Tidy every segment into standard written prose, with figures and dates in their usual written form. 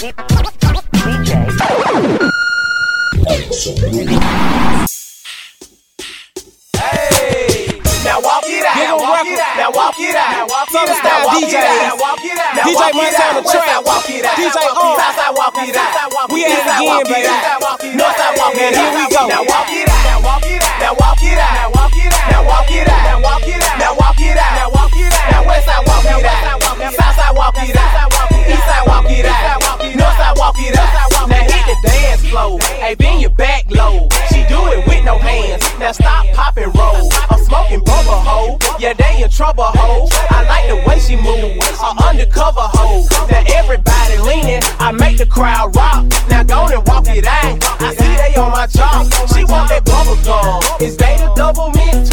DJ. Now walk it out. Now walk it out. DJ Unk on the track. DJ Unk. We at it again, baby. Northside walk it out. Here we go. Now walk it out. Now walk it out. Now walk it out. Now walk it out. Now walk it out. Now walk it out. Now walk it out. Now walk it out. Now Westside walk it out. Southside walk it out. Eastside walk it out. Northside walk it out. Now hit the dance floor. Hey, bend your back low. She do it with no hands. Now stop, pop, and roll. I'm smoking boba hoe. Yeah, they in trouble, ho. I like the way she move, a undercover ho. Now everybody leaning, I make the crowd rock. Now go and walk it out. I see they on my job. She want that bubble gum. Is they the double mint?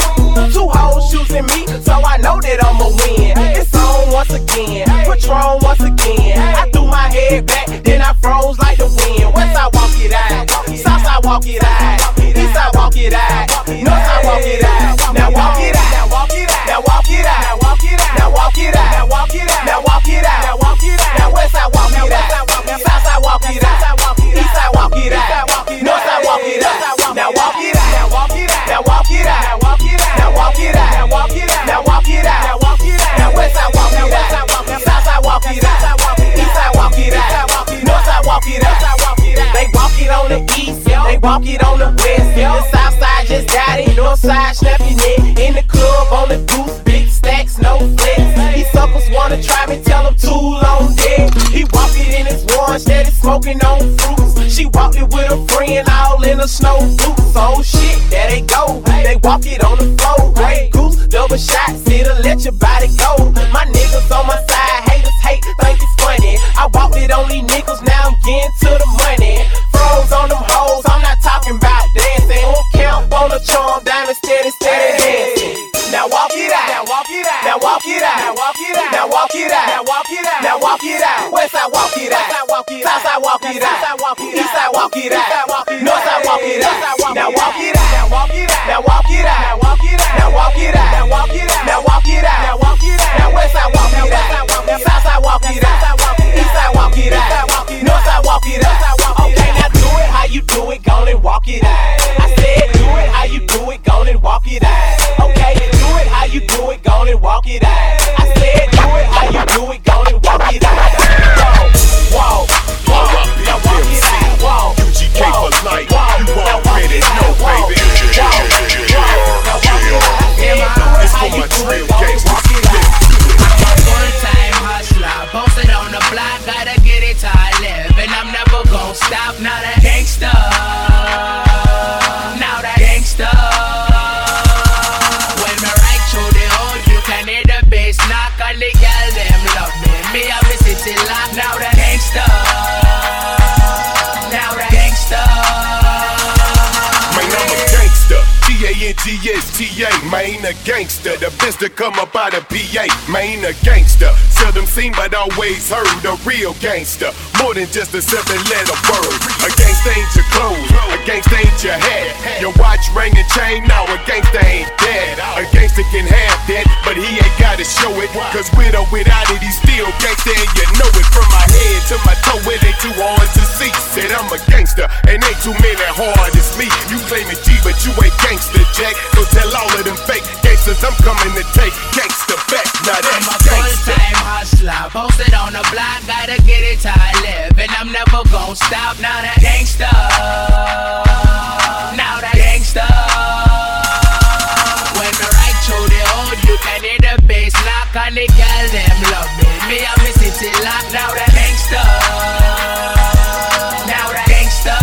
Two hoes shooting me, so I know that I'ma win. It's on once again, Patron once again. I threw my head back, then I froze like the wind. Westside walk it out, Southside walk it out, Eastside walk it out, Northside walk it out. Now walk it out. Now walk it out, now walk it out, now walk it out, now walk it out, now walk it out, now walk it out, now Westside walk it out, now Southside walk it out, Eastside walk it out, Northside walk it out, now walk it out, now walk it out, now walk it out, now walk it out, now walk it out, now walk it out, now walk it out, now walk it out, now Westside walk it out, now Southside walk it out, Eastside walk it out, Northside walk it out. They walk it on the east, they walk it on the west, the south side just got it, north side snap your neck, in the club on the goose, big stacks, no flex, these suckers wanna try me, tell them too long dead, he walked it in his orange, that is smoking on fruits, she walked it with a friend, all in the snow boots, oh shit, there they go, they walk it on the floor, great goose, double shots, it'll let your body go, my niggas on my side, haters hate, think it's funny, I walked it on these niggas, now I'm getting to the money, froze on them hoes, I'm not talking about dancing. Don't count on the charm, diamond steady, steady dancing. Now walk it out, now walk it out, now walk it out, now walk it out, now walk it out, now walk it out, now walk it out. Westside walk it out, Southside walk it out, Eastside walk it out, Northside walk it out. Now walk it out, now walk it out, now walk it out, now walk it out, now walk it out, now walk it out, now walk it out, now walk it out. Now Westside walk it out, now Southside walk it out, Eastside walk it out, Northside walk it out. Okay, now do it how you do it, go and walk it out. I said do it how you do it, go and walk it out. Okay, do it how you do it, go and walk it out. I said do it how you do it, go and walk it out. Walk, walk, now walk it out. Walk, UGK for life. You already know, baby. Now walk it out. This for my trail games. One time hustler, posted on the block, gotta get it till I live, and I'm never gon' stop. Now that gangsta, now that gangsta. When me right through the hood, you can hear the bass knock, and the girl them love me. Me I miss it till I. Now that gangsta, now that gangsta. Man, I'm a gangsta, G-A-N-G-S-T-A. Man, a gangsta, the best to come up out of PA. Man, a gangsta. Seldom seen but always heard, a real gangster. More than just a 7-letter word. A gangster ain't your clothes, a gangster ain't your hat. Your watch, ring, and chain, now a gangster ain't that. A gangster can have that, but he ain't gotta show it. Cause with or without it, he's still gangster and you know it. From my head to my toe, it ain't too hard to see. Said I'm a gangster, and ain't too many hard as me. You claimin' G, but you ain't gangster, Jack. So tell all of them fake gangsters I'm coming to take gangster back. Now that's gangster. Hustler, posted on the block, gotta get it till I live, and I'm never gon' stop. Now that gangsta, now that gangsta. When me right through the hood, you can hear the bass knock, and the girl them love me. Me I miss it till I. Now that gangsta, now that gangsta.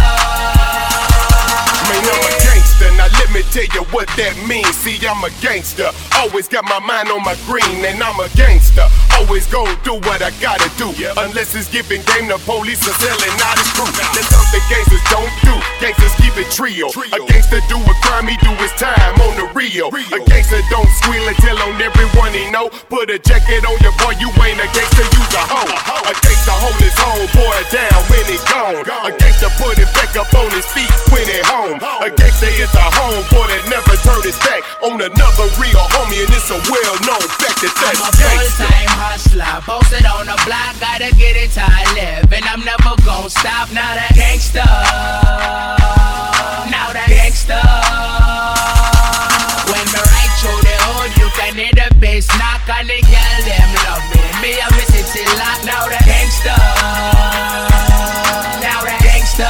Me know a gangsta, now let me tell you what that means. See, I'm a gangster, always got my mind on my green, and I'm a gangster. Always gon' do what I gotta do, yep. Unless it's giving game to police or selling out his crew. That's something gangsters don't do. Gangsters keep it trio. A gangster do a crime, he do his time on the Rio. A gangster don't squeal and tell on everyone he know. Put a jacket on your boy, you ain't a gangster, you's a hoe. A gangster hold his homeboy down when he gone. A gangster put it back up on his feet when he home. A gangster is a homeboy that never turned his back on another real homie, and it's a well-known fact that that's I'm a full-time hustler, posted on the block, gotta get it till I live, and I'm never gonna stop. Now that gangsta, now that gangsta. When me right through the hood, you can hear the bass knock, and the girl them love me. Me, I miss it till lock. Now that gangsta, now that gangsta.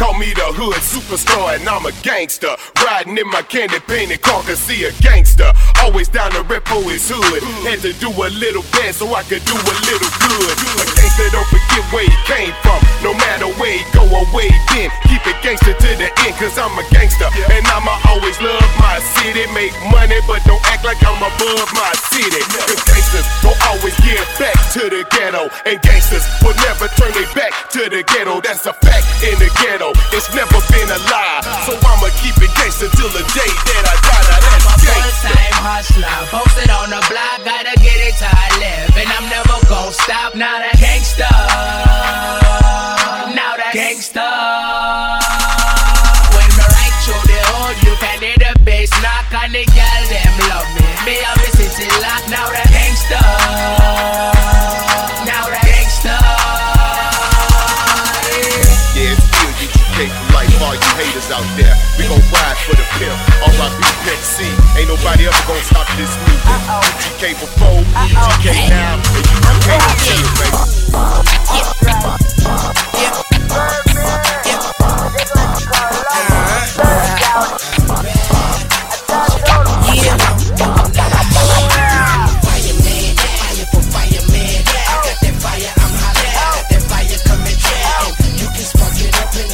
Call me the hood superstar and I'm a gangster. Riding in my candy painted car, can see a gangster. Always down to rep for his hood. Had to do a little bad so I could do a little good. A gangster don't forget where he came from. No matter where he go or where he been, keep it gangster to the end, cause I'm a gangster. And I'ma always love my city. Make money but don't act like I'm above my city. Cause gangsters don't always give back to the ghetto, and gangsters will never turn their back to the ghetto. That's a fact in the ghetto. It's never been a lie, so I'ma keep it gangsta till the day that I die. Now that's I'm a full-time hustler, posted on the block, gotta get it till I live, and I'm never gon' stop. Now that gangsta, now that gangsta. When me right through the hood, you can hear the bass knock, and the girl them love me. Me I miss it till lock. Now that gangsta, now that gangsta. Yeah. All you haters out there, we gon' ride for the pimp. R.I.P. Pepsi, ain't nobody ever gon' stop this music. TK before, TK now, and you can't kill it, baby. Fireman, fire for fireman. I got that fire, I'm hot. I got that fire coming down. You can spark it up and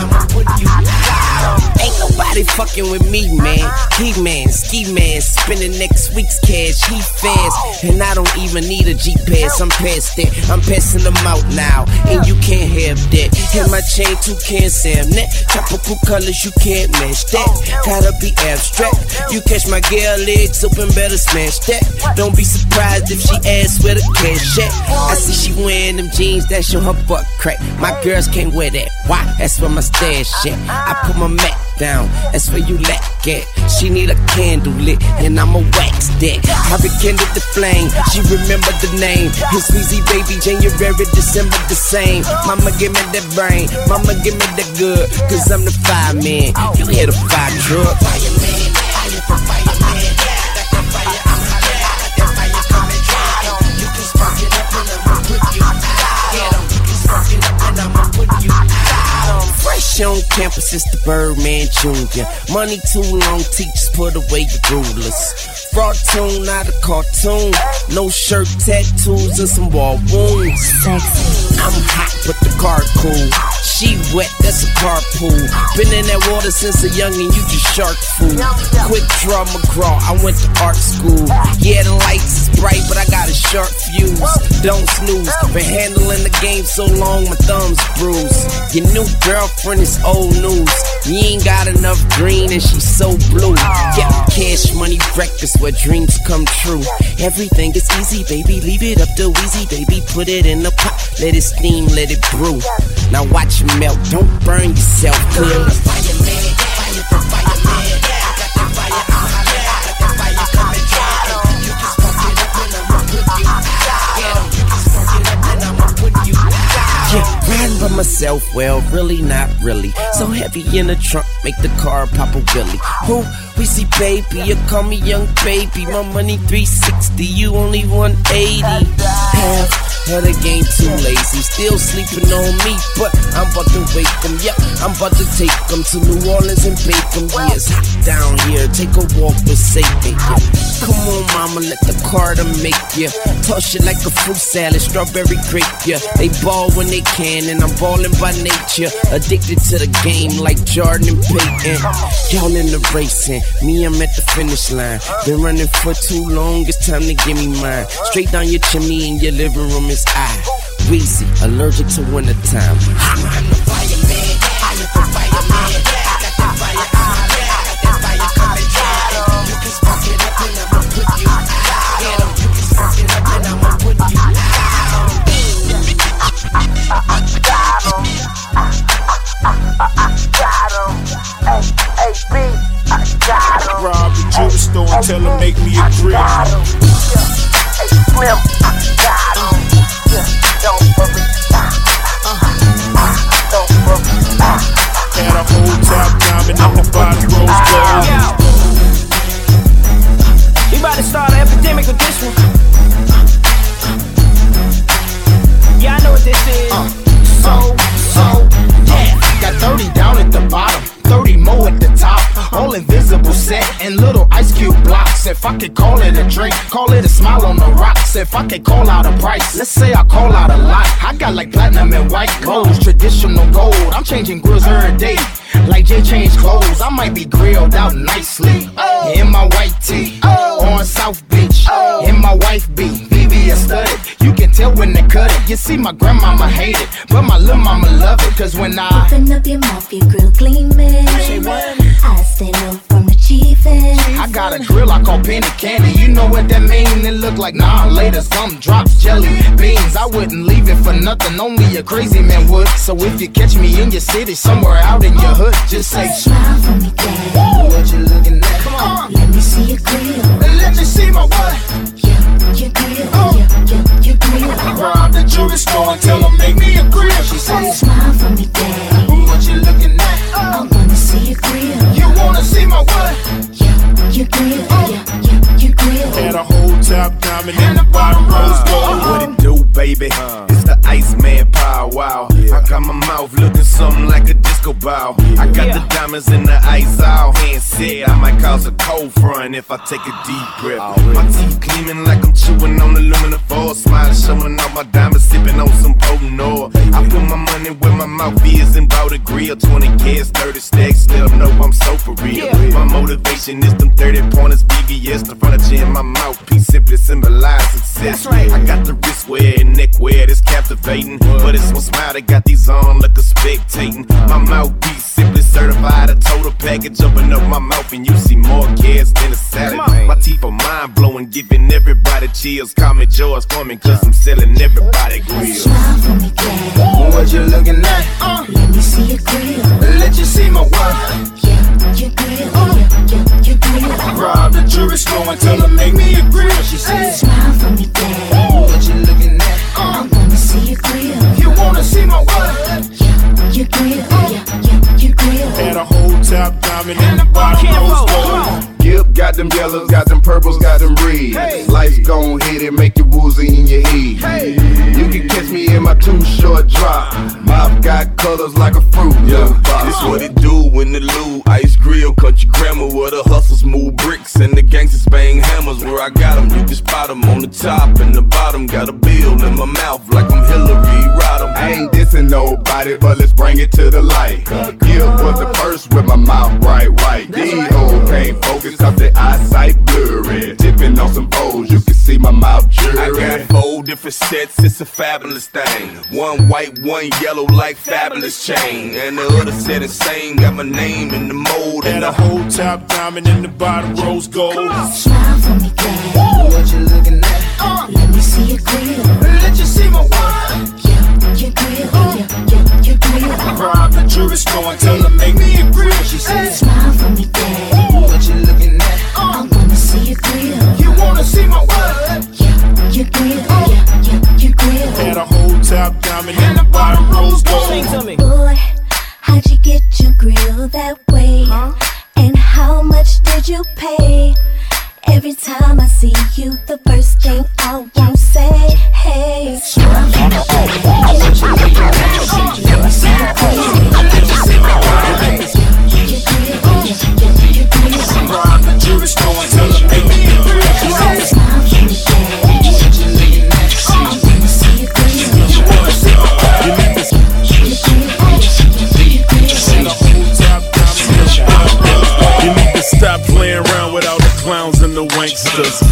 I'ma put you. Ain't nobody fucking with me, man. He-man, ski-man, spending next week's cash. He fast, and I don't even need a G-Pass. I'm past that, I'm passing them out now, and you can't have that. Hit my chain, too, can't Sam that. Tropical colors, you can't match that. Gotta be abstract. You catch my girl legs open, better smash that. Don't be surprised if she asks where the cash at. I see she wearing them jeans that show her butt crack. My girls can't wear that. Why? That's where my stash at. I put my Mac down, that's where you lack at. She need a candle lit, and I'm a wax deck. I rekindled the flame, she remembered the name. It's easy, baby, January, December the same. Mama, give me that brain, mama, give me that good. Cause I'm the fireman, you hear the fire truck. Fireman, fire for fireman. I got that fire, I'm hot, I got that fire coming down. You can spark it up and I'ma put you down. You can spark it up and I'ma put you down. Fresh on campus, it's the Birdman Jr. Money too long, teachers put away your rulers. Fraud tune, not a cartoon. No shirt, tattoos, and some wall wounds. Sexy. I'm hot, but the car cool. She wet, that's a carpool. Been in that water since a youngin', you just shark food. Quick draw McGraw, I went to art school. Yeah, the lights is bright, but I got a sharp fuse. Don't snooze, been handling the game so long, my thumb's bruised. Your new girlfriend is old news. You ain't got enough green and she's so blue. Yep, cash money breakfast where dreams come true. Everything is easy, baby, leave it up to Weezy. Baby, put it in the pot, let it steam, let it brew. Now watch it melt, don't burn yourself, girl. I'm the fireman, fire for fireman. I got that fire, I'm hot, I got that fire coming down. You can spark it up and I'ma put you down. You can spark it up and I'ma put you down. Yeah, riding by myself, well, really not really. So heavy in the trunk, make the car pop a wheelie. Who? We see baby, you call me young baby. My money 360, you only 180. Half of the game too lazy, still sleeping on me, but I'm about to wake them. Yep, I'm about to take them to New Orleans and bake them. Yes, hop down here, take a walk with safety. Yeah. Come on, mama, let the Carter make ya. Toss it like a fruit salad, strawberry grape. Yeah, they ball when they can, and I'm balling by nature. Addicted to the game like Jordan and Peyton. Y'all in the racing. Me, I'm at the finish line. Been running for too long, it's time to give me mine. Straight down your chimney in your living room is I, Weezy, allergic to wintertime. I'm the fireman, fire for fireman. I got that fire, I'm hot, I got that fire coming down. You can spark it up and I'ma put you down. You can spark it up and I'ma put you down. Tell him make me a drip. Hey, Slim, I got him. Don't worry, don't worry. Had a whole top diamond on the bottom rose gold. You about to start an epidemic with this one. Yeah, I know what this is. Got 30 down at the bottom, 30 more at the top. All invisible set and little ice cube blocks. If I could call it a drink, call it a smile on the rocks. If I could call out a price, let's say I call out a lot. I got like platinum and white clothes, traditional gold. I'm changing grills every day, like Jay changed clothes. I might be grilled out nicely in my white tee on South Beach. In my wife beat, BB is studded. You can tell when they cut it. You see, my grandmama hate it, but my little mama love it. Cause when I open up your mouth, your grill gleaming. I stay low from achieving. I got a grill I call penny candy. You know what that mean? It look like nah, later some drops, jelly beans. I wouldn't leave it for nothing. Only a crazy man would. So if you catch me in your city, somewhere out in your hood, just say smile for me, daddy. What you looking at? Come on, let me see your grill. And let me see my what? Your grill, your grill. Rob the jewelry store and tell them make me a grill. She said, smile for me, daddy. What you looking at? I wanna see your grill. You wanna see my what? Your grill, your grill. Had a whole top diamond and the bottom rose gold. What it do, baby? It's the Iceman pow wow. Yeah. I got my mouth looking something like a disco ball. Yeah. I got the diamonds in the ice out. Hand said I might cause a cold front if I take a deep breath. My teeth gleaming like I'm chewing on aluminum foil. Smiling, showing all my diamonds, sipping on some potent oil. I put my money where my mouth is and bought a grill. 20 kids, 30 stacks, let them know I'm so for real. Yeah. My motivation is them 30 pointers, BBS, the furniture in my mouthpiece simply symbolize success. That's right. I got the wrist wear and neck wear that's captivating. But it's one smile that got these on, look a spectating. My mouthpiece simply certified, a total package. Open up my mouth and you see more kids than a salad. My teeth are mind blowing, giving everybody chills. Call me George Foreman, cause I'm selling everybody grills. Smile for me, daddy. What you looking at? Let me see your grill. Let you see my wife. Your grill, your grill. Rob the jewelry store and tell her make me a grill. She said, smile for me, daddy. What you looking at? I wanna see your grill. You wanna see my wife? Your grill, your grill. Had a whole top diamond and the bottom rose gold. Yep, got them yellows, got them purples, got them reds. Hey. Life's gon' hit it, make you woozy in your head. Hey. You can catch me in my too short drop. Mop got colors like a fruit. Yeah, this what it do when the Lou Ice Grill, country grammar, where the hustlers move bricks and the gangsters bang hammers. Where I got them, you can spot them on the top and the bottom. Got a bill in my mouth like I'm Hillary Rodham. I ain't dissing nobody, but let's bring it to the light. Gil was the first with my mouth bright white. These old can't focus. Cause the eyesight blurry. Dipping on some bowls, you can see my mouth jury. I got 4 different sets, it's a fabulous thing. One white, one yellow, like fabulous chain. And the other set is same, got my name in the mold. And the whole top diamond and the bottom rose gold. Smile for me, daddy. What you looking at? Let me see your grill. Let you see my wine. Your grill, your grill. Rob the jewelry store and tell her make me a grill. She said, smile for me, daddy. What you looking at? I wanna see your grill. You wanna see my what? Your grill, your grill. Had a whole top diamond and the bottom rose gold. Boy, how'd you get your grill that way? And how much did you pay? Every time I see you, the first thing I won't say, hey.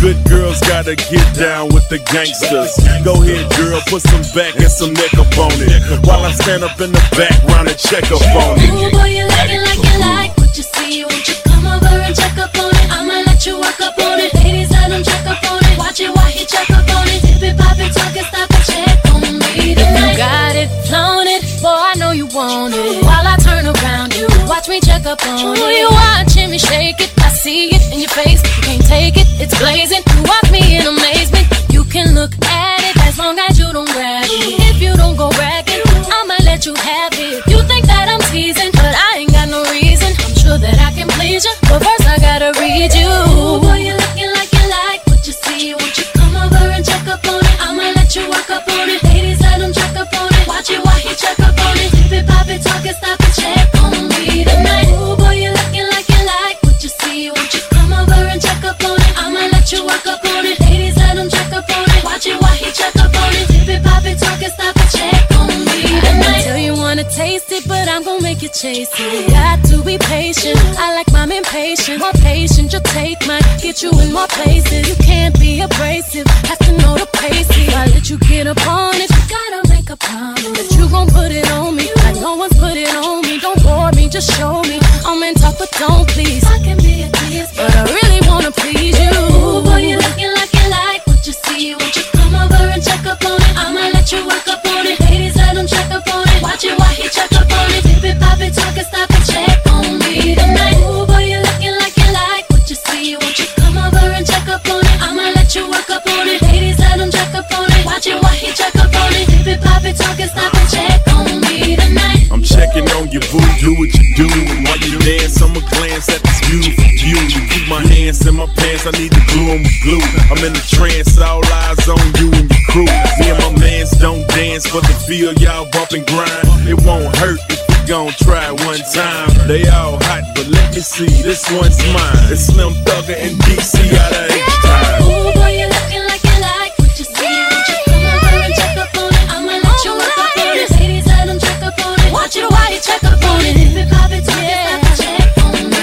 Good girls gotta get down with the gangsters. Go ahead, girl, put some back and some neck up on it. While I stand up in the background and check up on it. Ooh, boy, you looking like you like what you see. Won't you come over and check up on it? I might let you work up on it. Ladies, let them check up on it. Watch it while you check up on it. Dip it, pop it, talk it, stop it, check on me tonight. If you got it, flown it, boy, I know you want it. While I turn around you, watch me check up on it. Ooh, you watching me shake it, I see it in your face. You can't take it's blazing. You watch me in amazement. You can look at it as long as you don't grab it. If you don't go bragging, I'ma let you have it. You think that I'm teasing, but I ain't got no reason. I'm sure that I can please you, but first I gotta read you. Ooh, boy, you're looking like you like what you see. Won't you come over and check up on it? I'ma let you walk up on it. Ladies, let them check up on it. Watch it while he check up on it. Dip it, pop it, talk it, stop it, check on me tonight. Ooh, boy, you're looking like you like what you see. Won't you come over and check up on it? I'ma let you walk up on it. Ladies, let them check up on it. Watch it while he check up on it. Dip it, pop it, talk it, stop it, check on me tonight. I tell you wanna taste it, but I'm gon' make you chase it. Got to be patient. I like mine impatient. More patient, you'll take mine. Get you in more places. You can't be abrasive. Have to know the pace. I let you get up on it. You gotta make a promise that you gon' put it on me. Like no one's put it on me. Don't bore me, just show me. I'm in talk, but don't please. I can be a tease, but I really wanna please you. Ooh, boy, you're looking like you like what you see. Won't you come over and check up on it? I'ma let you work up on it. Ladies, let him check up on it. Watch it while he check up on it. Dip it, pop it, talk it, stop it, check on me tonight. Ooh, boy, you're looking like you like what you see. Won't you come over and check up on it? I'ma let you work up on it. Ladies, let him check up on it. Watch it while he check up on it. Dip it, pop it, talk it, stop it, check on me tonight. I'm checking on your voodoo, what you do, and while you dance, I'ma glance at this beautiful view. You keep my hands in my pants, I need to glue them with glue. I'm in a trance, all eyes on you and your crew. Me and my mans don't dance, but the feel y'all bump and grind. It won't hurt if we gon' try one time. They all hot, but let me see, this one's mine. It's Slim Thug in DC out of H-Town. Ooh, boy, you looking like you like what you see. Won't you come over and check up on it? I'ma let you work up on it. Ladies, let them check up on it. Watch it while you check up on it. If it pop it, talk it, stop it, check on me.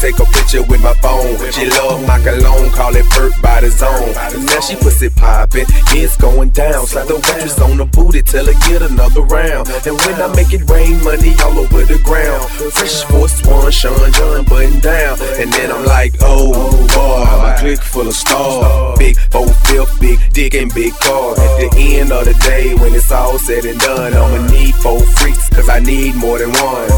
Take a picture with my phone. She love my cologne, call it perk by the zone. Now she pussy poppin', it's going down. Slide the waitress on the booty, tell her get another round. And when I make it rain, money all over the ground. Fresh Force One, Sean John, button down. And then I'm like, oh boy, my click full of stars. Big old filth, big dick and big car. At the end of the day, when it's all said and done, I'ma need 4 freaks, cause I need more than one.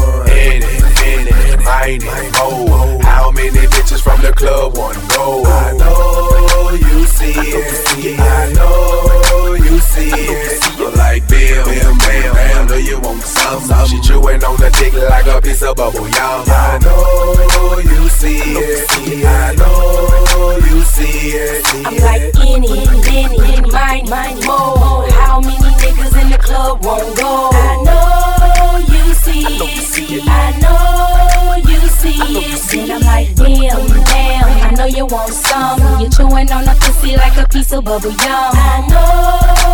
I ain't even know how many bitches from the club wanna go. I know you see it. I know you see it. You're like bam, bam, bam, bam. Do you want some? She chewing on the dick like a piece of bubble yum. I know you see it. I know you see it. I'm like any, mine, more. How many niggas in the club won't go? I know you see it. I know. And I'm like, damn, I know you want some. You're chewing on a pussy like a piece of bubble gum. I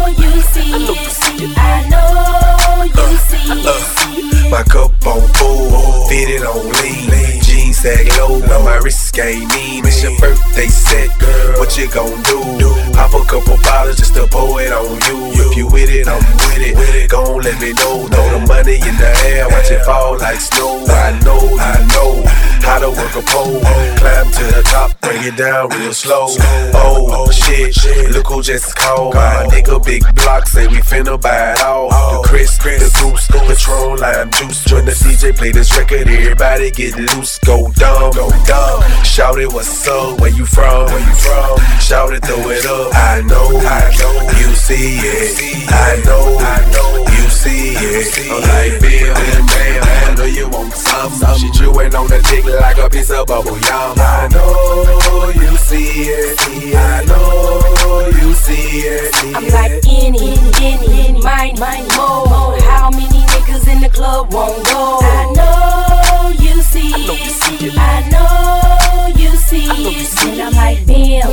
know you see it. I know you see it. My cup on full, fitted on lean. Jeans sag low, now my wrist ain't mean. It's your birthday set, girl, what you gon' do? Pop a couple bottles just to pour it on you. If you with it, I'm with it. Gon' let me know. Throw the money in the air, watch it fall like snow. I know how to work a pole, climb to the top, bring it down real slow. Oh shit, look who just called. My nigga Big Block say we finna buy it all. The crisp, the goose, the Patron lime juice. When the DJ play this record, everybody get loose. Go dumb, shout it, what's up, where you from, shout it, throw it up. I know, you see it. I know, you see it. Like bam, bam, bam, I know you want some. She chewing on on the dick like a piece of bubble yum. I know you see it, I know you see it. I'm like any, mine, more. How many niggas in the club won't go? I know you see it, I know you see it. And I'm like damn,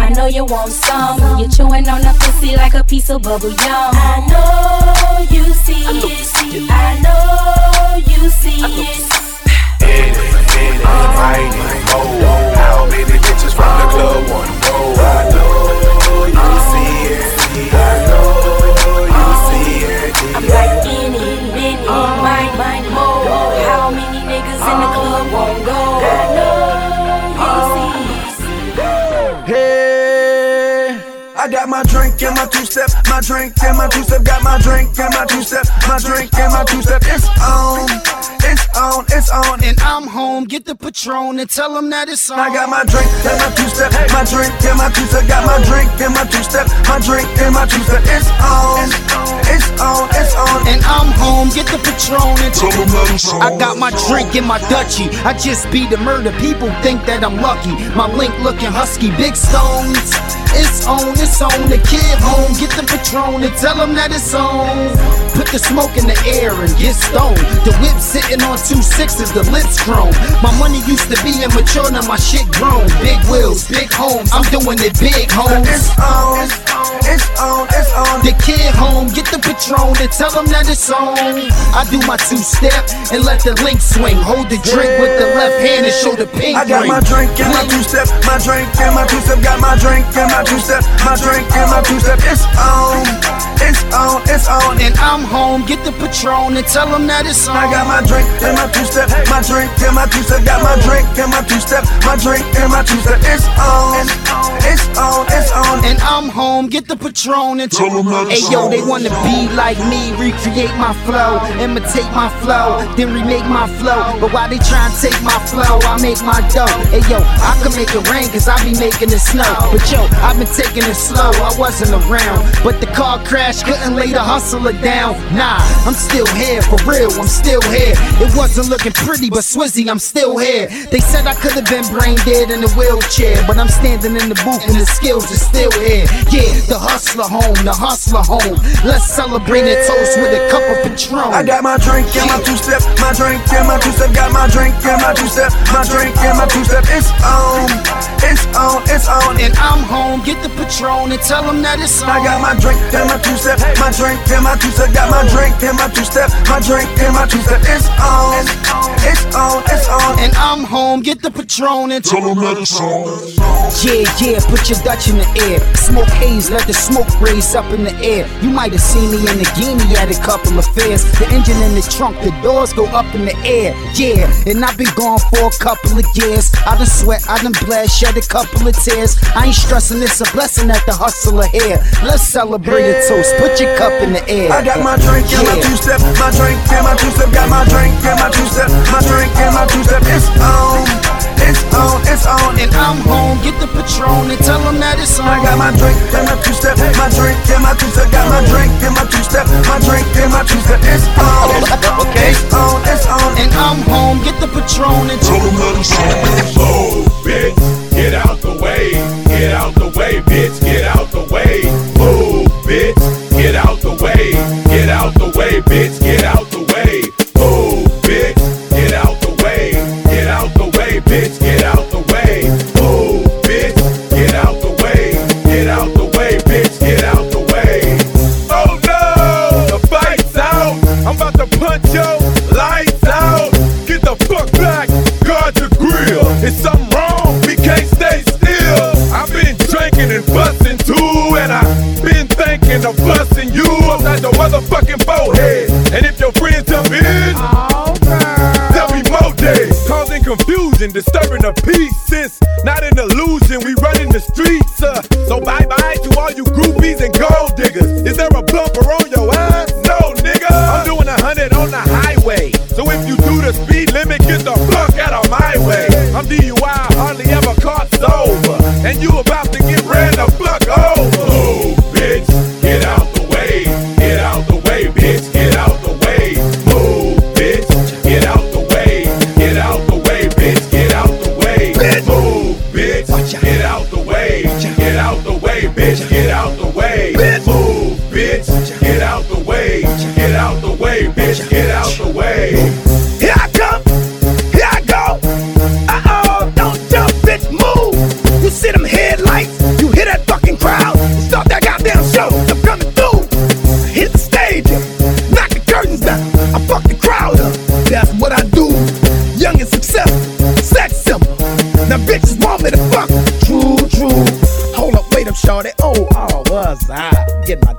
I know you want some. You're chewing on the pussy like a piece of bubble yum. I know you see it, I know you see it. Mighty, oh, how many bitches from the club wanna go? I know you see it, I know you see it. I'm like any, mine, more. How many niggas in the club won't go? I know you see it. Hey, I got my drink and my two-step, my drink and my two-step. Got my drink and my two-step, my drink and my two-step. It's on. It's on, and I'm home. Get the Patron and tell them that it's on. I got my drink and my two-step, my drink and my two-step. Got my drink and my two-step, my drink and my two-step. It's on, and I'm home. Get the Patron and tell them that it's on. I got my drink and my Dutchie. I just be the murder. People think that I'm lucky. My link looking husky, big stones. It's on, the kid home. Get the Patron and tell them that it's on. Put the smoke in the air and get stoned. The whip sitting on 2 6s, the lips chrome. My money used to be immature, now my shit grown. Big wheels, big homes, I'm doing it big, homes. It's on. The kid home, get the Patron and tell them that it's on. I do my two-step and let the link swing. Hold the drink with the left hand and show the pink ring. I got my drink and my two-step, my drink and my two-step. Got my drink and my two-step, my drink and my two-step. It's on, and I'm home. Get the Patron and tell them that it's on. I got my drink and my two-step, my drink and my two-step. Got my drink and my two-step, my drink and my two-step. It's on, and I'm home. Get the Patron and tell them that it's on. Hey yo, they wanna be like me, recreate my flow, imitate my flow, then remake my flow. But while they try and take my flow, I make my dough. Hey yo, I can make it rain 'cause I be making it snow. But yo, I've been taking it slow, I wasn't around. But the car crash couldn't lay the hustler down. Nah, I'm still here, for real, I'm still here. It wasn't looking pretty, but Swizzy, I'm still here. They said I could've been brain dead in a wheelchair, but I'm standing in the booth and the skills are still here. Yeah, the hustler home. Let's celebrate a toast with a cup of Patron. I got my drink and my two-step, my drink and my two-step. Got my drink and my two-step, my drink and my two-step. It's on, and I'm home. Get the Patron and tell them that it's on. I got my drink and my two-step, my drink and my two-step. Got my drink and my two-step, my drink and my two-step. It's on, and I'm home. Get the Patron and tell them that it's on. Yeah, put your Dutch in the air. Smoke haze, let the smoke raise up in the air. You might have seen me in the Guinea at a couple of fairs. The engine in the trunk, the doors go up in the air. Yeah, and I've been gone for a couple of years. I done sweat, I done bled, shed a couple of tears. I ain't stressing, it's a blessing that the hustler here. Let's celebrate a toast, put your cup in the air. I got my drink and my two-step, my drink and my two-step. Got my drink and my two-step, my drink and my two-step. It's on, and I'm home. Get the Patron and tell them that it's on. I got my drink and my two-step, my drink and my two-step. Got my drink and my two-step, my drink and my two-step. It's on, and I'm home. Get the Patron and tell them that it's on. Oh, bitch, get out the way, bitch, get out the way. Move, bitch, get out the way, bitch, get out the way. Move, bitch, get out the way, bitch, get out the way. Move, bitch, get out the way, bitch, get out the way. Oh no, the fight's out. I'm about to punch your lights out. Get the fuck back, guard the grill. It's something wrong, we can't stay still. I've been drinking and busting too, and I've been thinking of busting you upside the motherfucking forehead. And if your friends jump in, there'll be more days. Causing confusion, disturbing the peace. It's not an illusion, we running the streets. So bye bye to all you groupies and gold diggers. Is there a bumper on your ass? No, nigga. I'm doing 100 on the highway. So if you do the speed limit, get the fuck out of my way. I'm DUI, hardly ever caught sober, and you about to get ran the fuck over. Oh, bitch, get out the way, bitch, get out the way. Move, bitch, get out the way, get out.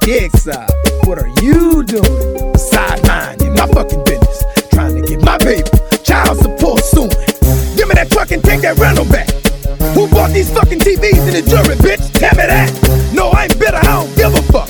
kicks up. What are you doing? Beside mine in my fucking business. Trying to get my paper, child support soon. Give me that truck and take that rental back. Who bought these fucking TVs in the jury, bitch? Tell me that. No, I ain't bitter, I don't give a fuck.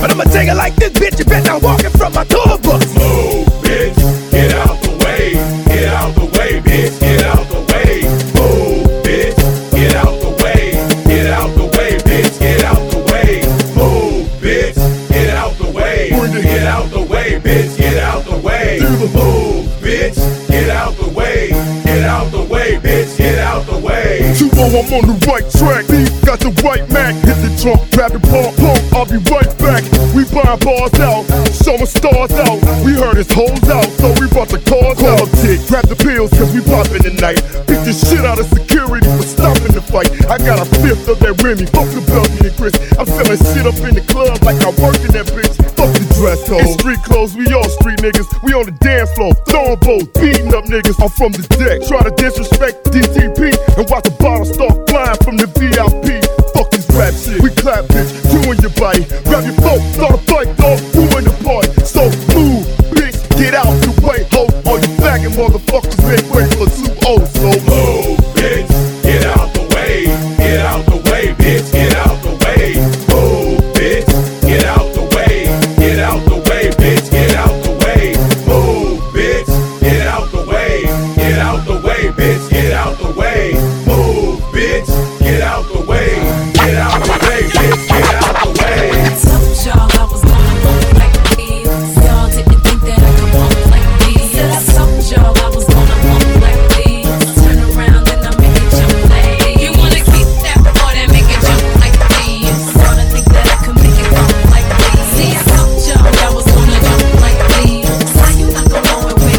But I'ma take it like this, bitch. You bet not walking from my tour bus. Move, bitch. Get out the way. Get out the way, bitch. Get out the way. Move, bitch. Get out the way. Get out the way, bitch. Get out the way. Move, bitch. Get out the way. Get out the way, bitch. Get out the way. Move, bitch. Get out the way. Get out the way, bitch. Get out the way. You know I'm on the right track. Got the right Mac. Hit the trunk, grab the pump, pump. I'll be right back. We buying bars out, showing stars out. We heard his hoes out, so we brought the cars out. Tick, grab the pills, cause we poppin' tonight. Pick the shit out of security for stopping the fight. I got a fifth of that Remy, fuck the Belgian and Chris. I'm selling shit up in the club like I work in that bitch. Fuck the dress code. It's street clothes, we all street niggas. We on the dance floor, throwing bows, beating up niggas. I'm from the deck, try to disrespect DTP and watch the bottles start flying from the VIP. Fuck this rap shit. We clap, bitch, doing your body. Grab your phone, start a fight, dog, ruin the party. So move, bitch, get out the way, ho. All you faggot motherfuckers ain't wait for two O's, so move, bitch, get out the way. Get out the way, bitch, get out the way. Move, bitch, get out the way. Get out the way, bitch, get out the way. Move, bitch, get out the way. Get out the way, bitch, get out the way. Move, bitch, get out the way. Get out the way, bitch, get out the way. I told y'all I was gonna go like this. Y'all didn't think that I could walk like this. Said I told y'all I was gonna walk like this. Turn around and I make it jump like this. You wanna keep that before that make it jump like this. Gonna think that I could make it walk like this. See, I told y'all I was gonna jump like this. Why you not going with it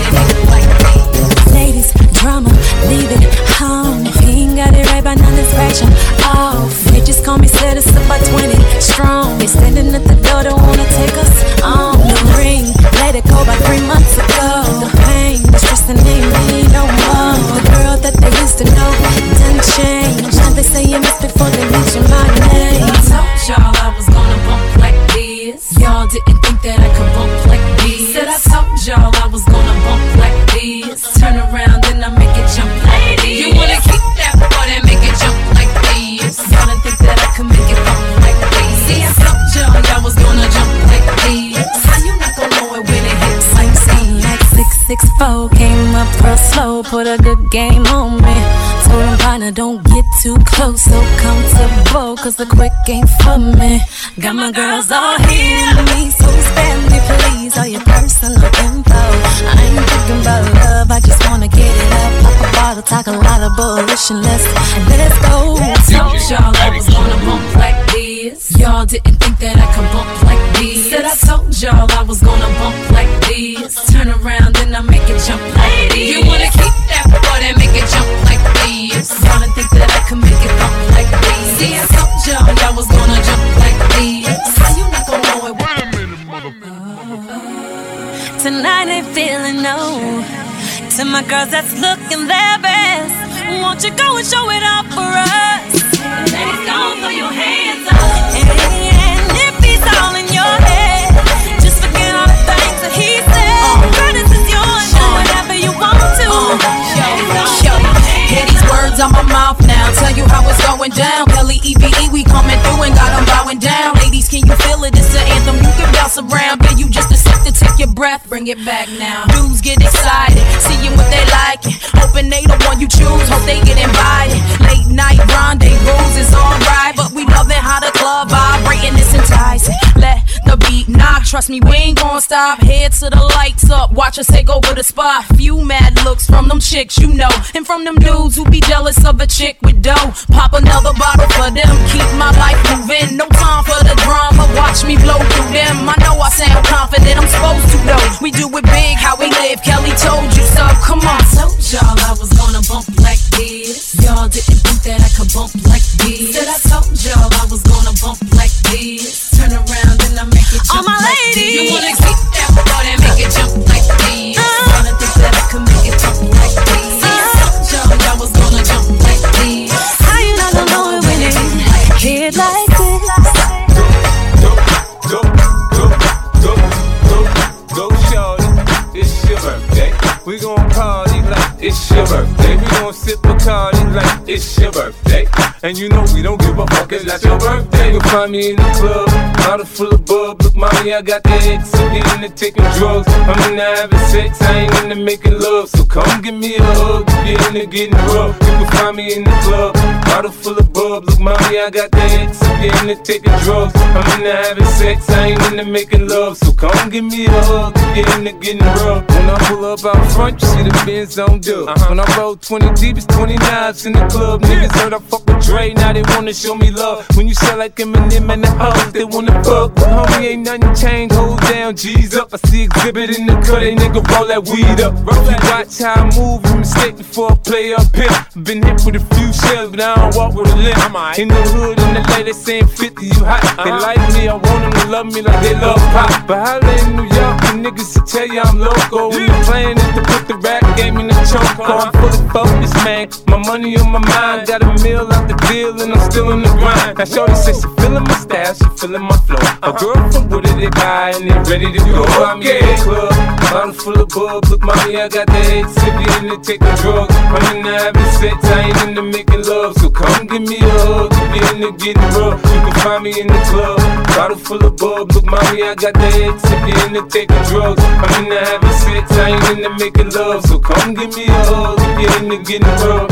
like this? Ladies, drama, leave it home. If he ain't got it right by now, let's scratch him off. Just call me status up by 20 strong. They standing at the door, don't wanna take us on. The ring, let it go by 3 months ago. The pain, the stress, the name, me no more. The girl that they used to know done change. Now they say you missed before they mention my name. I told y'all I was gonna bump like this. Y'all didn't think that I could bump like this. Said I told y'all I was gonna bump like this. Turn around and I make it jump like this. You wanna keep that before they make it jump like this. Gonna think that I can make it up like this. See, I told y'all I was gonna jump like this. How you not gonna know it when it hits like this? Like 664 came up real slow, put a good game on me. Told him, partner, don't get too close, so comfortable, cause the quick ain't for me. Got my girls all here with me, so spare me please all your personal info. I ain't thinking about love, I just wanna get it up. Pop a bottle, talk a lot of bullish and let's go. Told y'all I was gonna bump like this. Y'all didn't think that I could bump like this. Said I told y'all I was gonna bump like this. Turn around and I make it jump like this. You wanna keep that boy and make it jump like this. Wanna think that I can make it bump like this. See, I told y'all I was gonna jump like this. How you not gonna know it? Wait a minute, motherfucker. Tonight ain't feeling no. To my girls that's looking their best, won't you go and show it up for us? Ladies, go and throw your hands up. And if he's all in your head, just forget all the things that he said. Brothers is yours, do whatever you want to. Hear these words on my mouth now, tell you how it's going down. Nelly, EVE, we coming through and got them bowing down. Ladies, can you feel it? It's an anthem, you can bounce around. Give you just a sip to take your breath, bring it back now. Dudes get excited, seeing what they liking. Hoping they the one you choose, hope they get invited. Late night rendezvous is alright, but we loving how the club vibrating, it's enticing. Let the beat knock, trust me, we ain't gon' stop. Head to the lights up, watch us take over the spot. Few mad looks from them chicks, you know, and from them dudes who be jealous of a chick with dough. Pop another bottle for them, keep my life moving. No time for the drama, watch me blow through them. I know I sound confident, I'm supposed to though. We do it big, how we live, Kelly told you so, come on. I told y'all I was gonna bump like this. Y'all didn't think that I could bump like this. Said I told y'all I was gonna bump like this. Turn around and I make it jump my like this. You wanna keep that ball and make it jump like this. Wanna think that I could make it jump like this. I was gonna jump like this. How you not gonna know it when it hit like this? Go, go, go, go. like it's your birthday. We gon' sip a card and like it's your birthday. And you know we don't give a fuck, it's not your birthday. You can find me in the club, bottle full of bub. Look, mommy, I got the ex, I'm getting to taking drugs. I'm into having sex, I ain't into making love. So come give me a hug, you get into getting rough. You can find me in the club, bottle full of bub. Look, mommy, I got the ex, I'm getting to taking drugs. I'm into having sex, I ain't into making love. So come give me a hug, you get into getting rough. When I pull up out front, you see the Benz on dub. When I roll 20 deep, it's 29s in the club. Niggas heard I fuck with Dre, now they wanna show me love. When you sell like Eminem and the O's, they wanna fuck. Homie, ain't nothing changed, hold down, G's up. I see exhibit in the cut, they nigga roll that weed up. You watch how I move, a mistake before I play up here. Been hit with a few shells, but I don't walk with a limp. In the hood, in L.A., they saying 50, you hot. They like me, I want them to love me like they love pop. But holla in New York, the niggas to tell you I'm loco. And the plan is to put the rap game in the choke. I'm fully focused, man. My money on my mind. Got a meal out the deal, and I'm still in the grind. Now, shorty says she feeling my style, she feeling my flow. A girl from Wooded, they buy, and they ready to go. I'm in the club, bottle full of bub. Look, mommy, I got the head sippy, and they taking drugs. I'm in the having sex, I ain't into making love. So come give me a hug, you get in the getting rough. You can find me in the club, bottle full of bub. Look, mommy, I got the head sippy, and they taking drugs. I'm in the having sex, I ain't into making love. So come give me a hug, you get in the getting rough.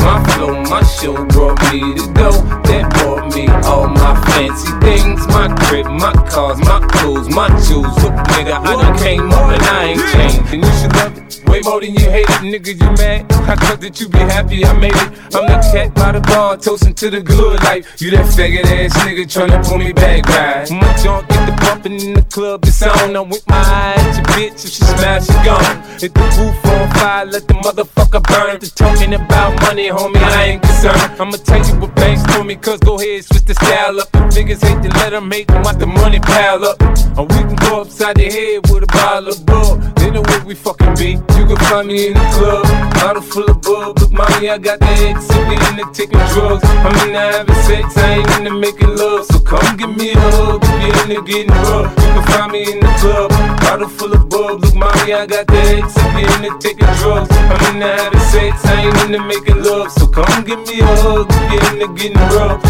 My flow, my show brought me to go. That brought me all my fancy things. My crib, my cars, my clothes, my shoes. Look, nigga, I done came up and I ain't changed. And you should love it way more than you hate it. Nigga, you mad? I thought that you be happy I made it. I'm the cat by the bar, toasting to the good life. You that faggot ass nigga tryna pull me back, right? My junk get the bumpin' in the club, it's on. I'm with my eye at your bitch, if she smash, she gone. Hit the roof on fire, let the motherfucker burn. Just talking about money, homie, I ain't concerned. I'ma tell you what banks for me, cause go ahead, switch the style up. The niggas hate to let them hate them, want the money pile up. Or we can go upside the head with a bottle of bub. They know where we fucking be. You can find me in the club, bottle full of bub. Look, mommy, I got the head sippy, and they taking drugs. I'm in the having sex, I ain't into making love. So come give me a hug, if you're into getting rough. You can find me in the club, bottle full of bub. Look, mommy, I got the head sippy, and they taking drugs. I'm in the having sex, I ain't into making love. So come give me a hug, you getting rough.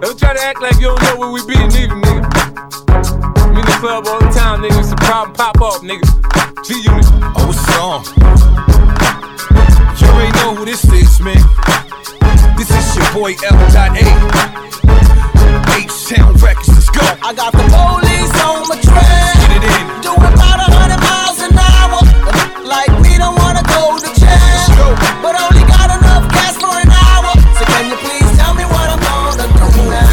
Don't try to act like you don't know where we be, nigga. We in the club all the time, nigga. It's a problem, pop off, nigga. G-Unit. Oh, what's on? You already know who this is, man. This is your boy L.A. H-Town Records, let's go. I got the police on my track. Get it in. Doing about 100 miles an hour. Like we don't wanna go to jail, but only got enough gas for an hour. So can you please tell me what I'm gonna do now?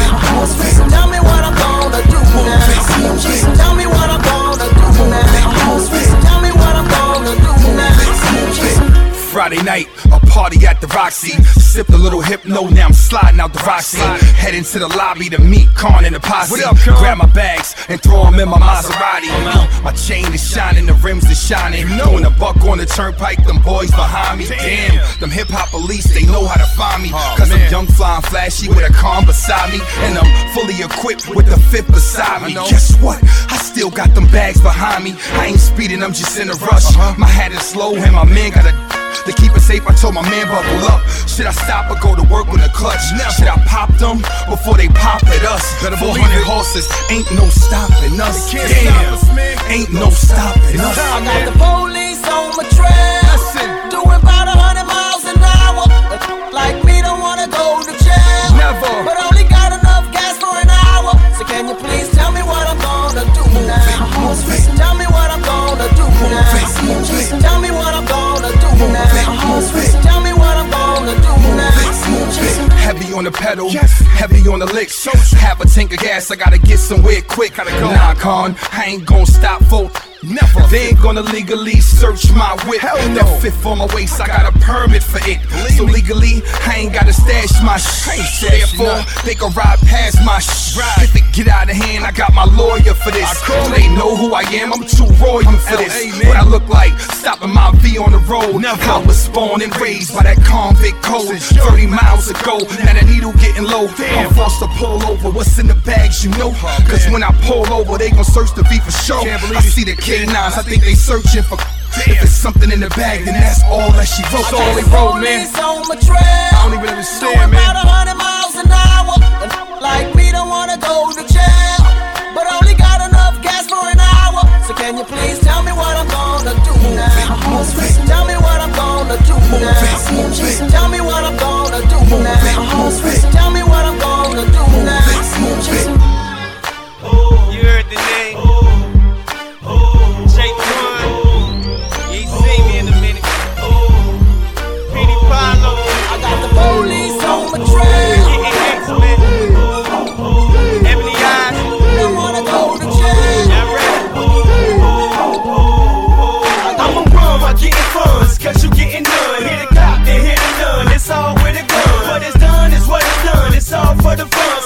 Tell me what I'm gonna do now. Tell me what I'm gonna do now. Tell me what I'm gonna do now. Friday night, a party at the Roxy. Sipped a little hypno, now I'm sliding out the Roxy. Heading to the lobby to meet Con and the posse. Grab my bags and throw them in my Maserati. My chain is shining, the rims is shining. Throwing a buck on the turnpike, them boys behind me. Damn, them hip-hop police, they know how to find me. Cause I'm young, flying, flashy with a Con beside me. And I'm fully equipped with the fifth beside me. Guess what? I still got them bags behind me. I ain't speeding, I'm just in a rush. My hat is slow and my man got a... To keep it safe, I told my man buckle up. Should I stop or go to work with a clutch? Should I pop them before they pop at us? 400 horses, ain't no stopping us. Damn, ain't no stopping us. I got the police on my trail, doing about 100 miles an hour. Like we don't wanna go to jail, but only got enough gas for an hour. So can you please tell me what I'm gonna do now? Tell me what I'm gonna do now. Tell me what I'm gonna do now. Tell me what I'm gonna do now. Heavy on the pedal, heavy on the licks. Have a tank of gas, I gotta get somewhere quick. Nah, Con, I ain't gon' stop for. Never. They ain't gonna legally search my whip. That fifth on my waist, I got a permit for it. So legally, I ain't gotta stash my shit. Therefore, they can ride past my shit. If it get out of hand, I got my lawyer for this. They know who I am, I'm too royal for this. What I look like, stopping my V on the road. I was born and raised by that convict code. 30 miles ago, now that needle getting low. I'm forced to pull over, what's in the bags, you know. Cause when I pull over, they gon' search the V for show. I see the K9s, I think they searching for. If it's something in the bag, then that's all that she wrote. That's all we wrote, man. On my trail. I don't even understand, man. About 100 miles an hour. Like me don't wanna go to jail, but only got enough gas for an hour. So can you please tell me what I'm gonna do now? Tell me what I'm gonna do now. Tell me what I'm gonna do now. Tell me what I'm gonna do now. Oh, you heard the name.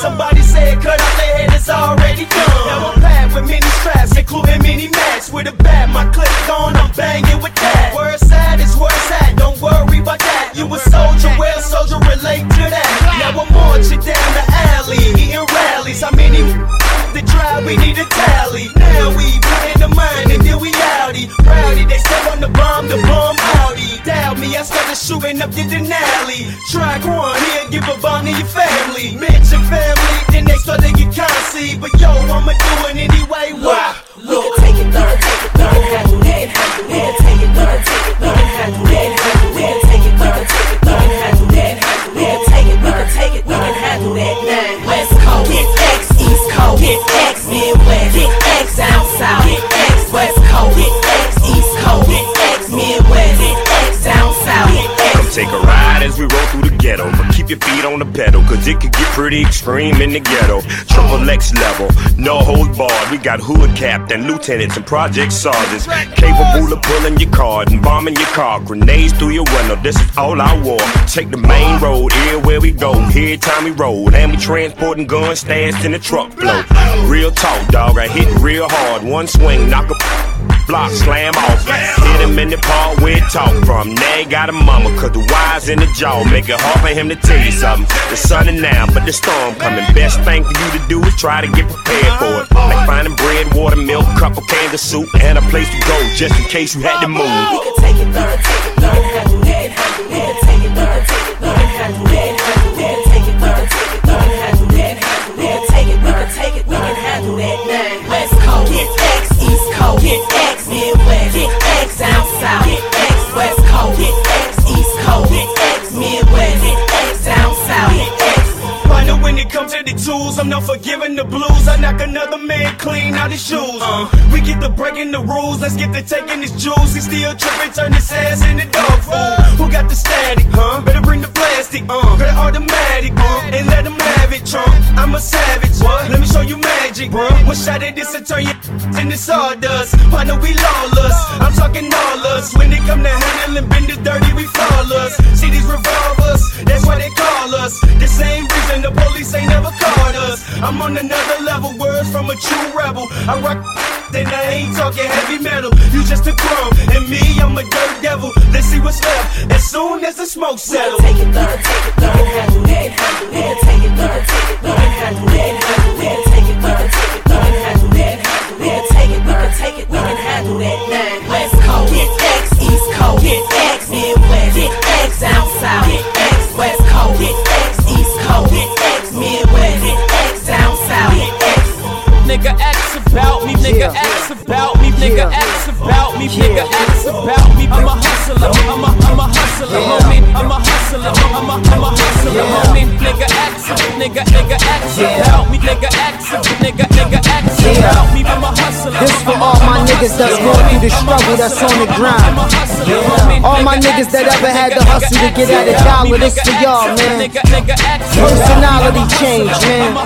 Somebody said cut off their head, it's already done. Now I'm packed with many straps, including mini max. With a bat, my clip on, I'm banging with that. Word side is word side, don't worry about that. You a soldier, well soldier, relate to that. Now I'm marching down the alley, eating rallies. How many that try, we need a tally. Now we put in the mind and then we outie. Rowdy, they step on the bomb outie. Doubt me, I started shooting up your Denali. Try going here, give a bomb to your family. Mention family, then they start to get conceit. But yo, I'ma do it anyway, why? Look, we can take it, we can take it, we can do that. We can take it, we can take it, we can do that. We can take it, we can take it, we can do that. We can take it, we can take it, we can handle that. Now, West Coast, get X, East Coast, get X, Midwest, get X, down south, get X, West Coast, get X, East Coast, get X, Midwest, get X, down south, get X. Come take a ride as we roll through the ghetto, but keep your feet on the pedal, cause it could get pretty extreme in the ghetto. Triple X level, no hold barred. We got hood captain, lieutenants, and project sergeants. Capable of pulling your card and bombing your car. Grenades through your window, this is all I wore. Take the main road, here where we go, here time we roll. And we transporting guns stashed in the truck float. Real talk, dog, I hit real hard. One swing, knock a block, slam off. Hit him in the paw, where it talk from. Now he got a mama, cause the wires in the jaw make it hard for him to tell you something. The sun is now, but the storm coming. Best thing for you to do is try to get prepared for it. Like finding bread, water, milk, cup of cans of soup, and a place to go just in case you had to move. We can take it, learn, take it, learn how to let it happen. We can take it, learn, take it, learn how to let it happen. We can take it, learn, take it, learn how to let it happen. We can take it, we can take it, we can handle that. Now West Coast, get X, East Coast, get X, Midwest, get X, down south, get X, West Coast, get X, East Coast, get X, Midwest, get X, down south, get X. I know when it comes to the tools, I'm not forgiving the blues. I knock another man clean out his shoes. We get to breaking the rules, let's get to taking his jewels. He still tripping, turn his ass into dog food. Who got the static, Better bring the plastic, better automatic, and let him have it, trunk. I'm a savage, what? Let me show you magic, bro. One shot at this and turn your into sawdust. I know we lawless, I'm talking all us. When it come to handling benders dirty, we flawless. See these revolvers, that's why they call us. The same reason the police ain't never caught us. I'm on another level, words from a true rebel. I rock then I ain't talking heavy metal. You just a crumb, and me, I'm a dirt devil. Let's see what's left as soon as the smoke settles. Take it, learn, take it, learn how to let it happen. Take it, learn, take it, learn how to let it happen. Take it, learn, take it, learn how to let it happen. Take it, learn, take it, learn how to let it happen. West Coast, get X, East Coast, get X, Midwest, get X, down south, get X, West Coast, get X, East Coast, get X, Midwest, get X, down south, get X. Nigga X about me, nigga X about me, nigga X about me, nigga X about me. I'm a hustler, I'm a hustler, homie. I'm a hustler, I'm a hustler, homie. Nigga X, nigga X about me, nigga X, nigga X about me. I'm a hustler. This for all my niggas that's going through the struggle, that's on the grind. All my niggas that ever had to hustle to get out of dollar, this for y'all, man. Personality change, man.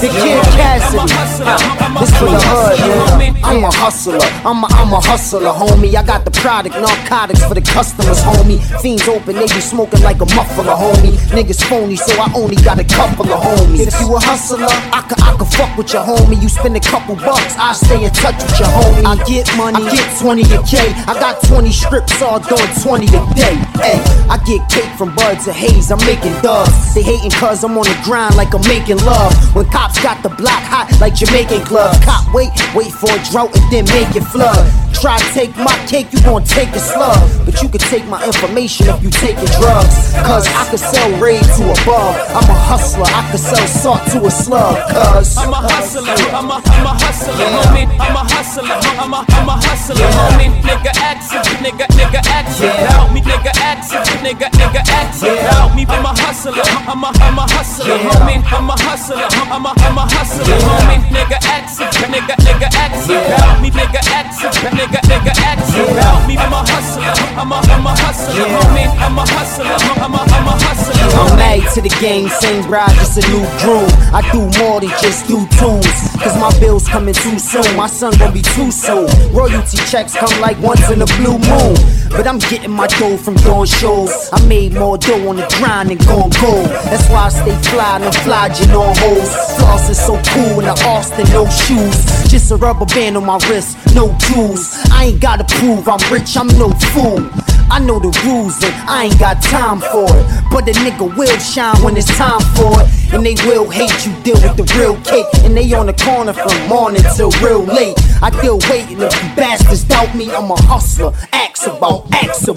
The kid Cassidy. This for the hood, yeah. I'm a hustler, I'm a hustler, homie. I got the product, narcotics for the customers, homie. Fiends open, they be smoking like a muffler, homie. Niggas phony, so I only got a couple of homies. If you a hustler, I could fuck with your homie. You spend a couple bucks, I stay in touch with your homie. I get money, I get 20 a K. I got 20 strips, all doing 20 a day. Hey, I get cake from buds of haze, I'm making dubs. They hating cuz I'm on the grind like I'm making love. When cops got the block hot like Jamaican clubs. Cop, wait for a drought and then make it flood. Try to take my cake, you gon' take a slug. But you can take my information if you taking drugs. Cause I can sell raid to a bug. I'm a hustler, I can sell salt to a slug. Cause I'm a hustler, I'm a hustler, homie. I'm a hustler, I'm a hustler, homie. Nigga accent, nigga accent. Help me, nigga accent, nigga accent. Help me, I'm a hustler, I'm a hustler, homie. I'm a hustler, I'm a hustler, homie. Nigga accent, nigga accent. Help me, nigga accent, nigga accent. Help me, I'm a hustler, I'm a hustler, homie. I'm a hustler, I'm a hustler. I'm married to the game, same bride, just a new groom. I do more than just do tunes, cause my bills coming too soon. My son gon' be too soon. Royalty checks come like once in a blue moon. But I'm getting my dough from doing shows. I made more dough on the grind than gone gold. That's why I stay fly, no flogging on hoes. Floss is so cool in the Austin, no shoes. Just a rubber band on my wrist, no jewels. I ain't gotta prove I'm rich, I'm no fool. I know the rules and I ain't got time for it. But the nigga will shine when it's time for it. And they will hate you, deal with the real cake. And they on the corner from morning till real late. I deal waiting if you bastards doubt me. I'm a hustler, ax about. I'm a hustler,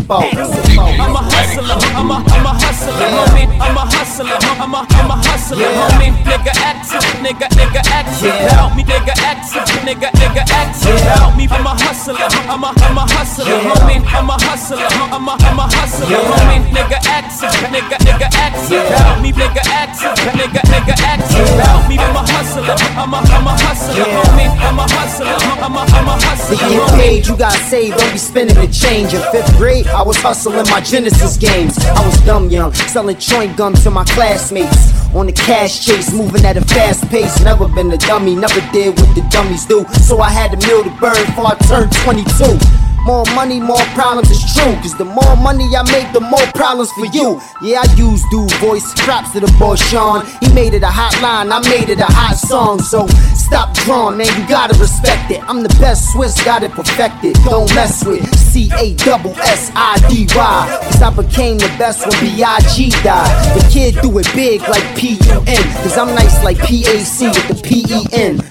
I'm a hustler, homie. I'm a hustler, I'm a hustler, homie. Nigga accent, nigga accent. Help me, nigga accent, nigga accent. Help me, I'm a hustler, I'm a hustler, homie. I'm a hustler. I'm a hustler, homie. Nigga accent, nigga accent. Help me, nigga accent, nigga accent. Help me, I'm a hustler, I'm a hustler, homie. I'm a hustler, I'm a hustler. To get paid, you gotta save, don't be spending the change. In fifth grade, I was hustling my Genesis games. I was dumb young, selling chewing gum to my classmates. On the cash chase, moving at a fast pace. Never been a dummy, never did what the dummies do. So I had to mill the bird before I turned 22. More money, more problems, it's true. Cause the more money I make, the more problems for you. Yeah, I use dude voice, props to the boy Sean. He made it a hotline, I made it a hot song. So stop drawing, man, you gotta respect it. I'm the best, Swizz got it perfected. Don't mess with Cassidy. Cause I became the best when B.I.G. died. The kid do it big like P.U.N. Cause I'm nice like P.A.C. with the P.E.N.